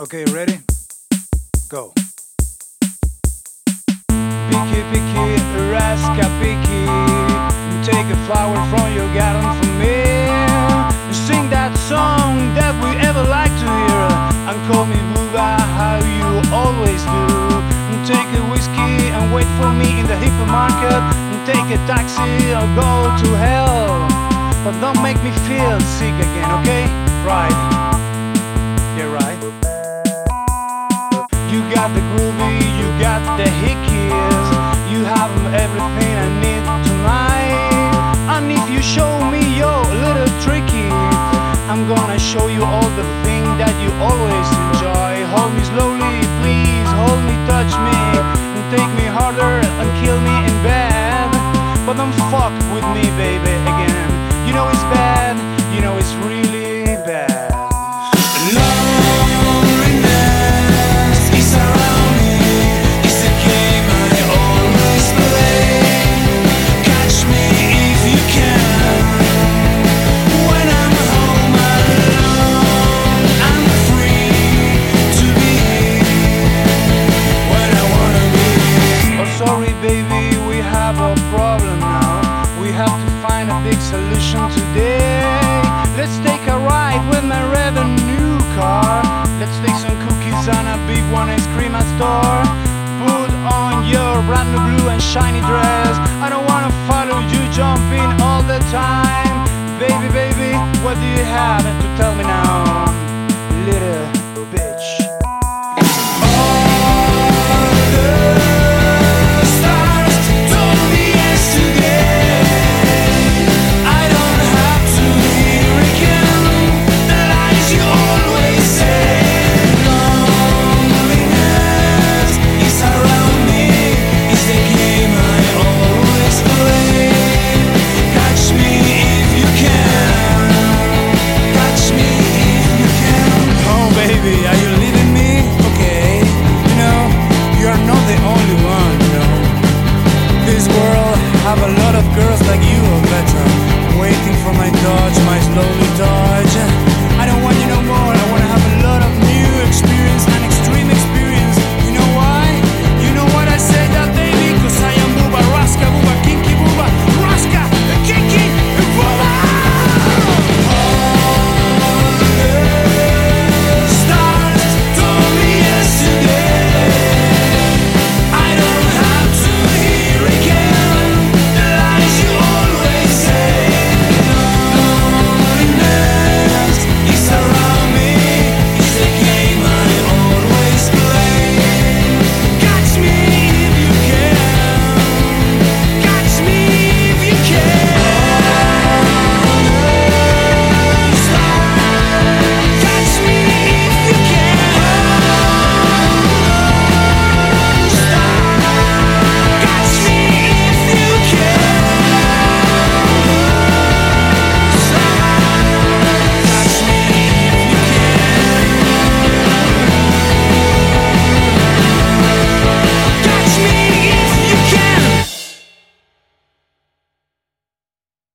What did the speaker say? Okay, ready? Go. Picky, picky, rasca picky. Take a flower from your garden for me. Sing that song that we ever like to hear. And call me Booba, how you always do. Take a whiskey and wait for me in the hypermarket. Take a taxi or go to hell. But don't make me feel sick again, okay? Right. Yeah, right. You got the groovy, you got the hickeys. You have everything I need tonight. And if you show me your little tricky, I'm gonna show you all the things that you always enjoy. Hold me slowly, please, hold me, touch me. And take me harder and kill me in bed. But don't fuck with me, baby, again. You know it's bad, you know it's really bad. Baby, we have a problem now. We have to find a big solution today. Let's take a ride with my revenue car. Let's take some cookies and a big one ice cream at store. Put on your brand new blue and shiny dress. I don't wanna follow you jumping all the time. Baby, baby, what do you have?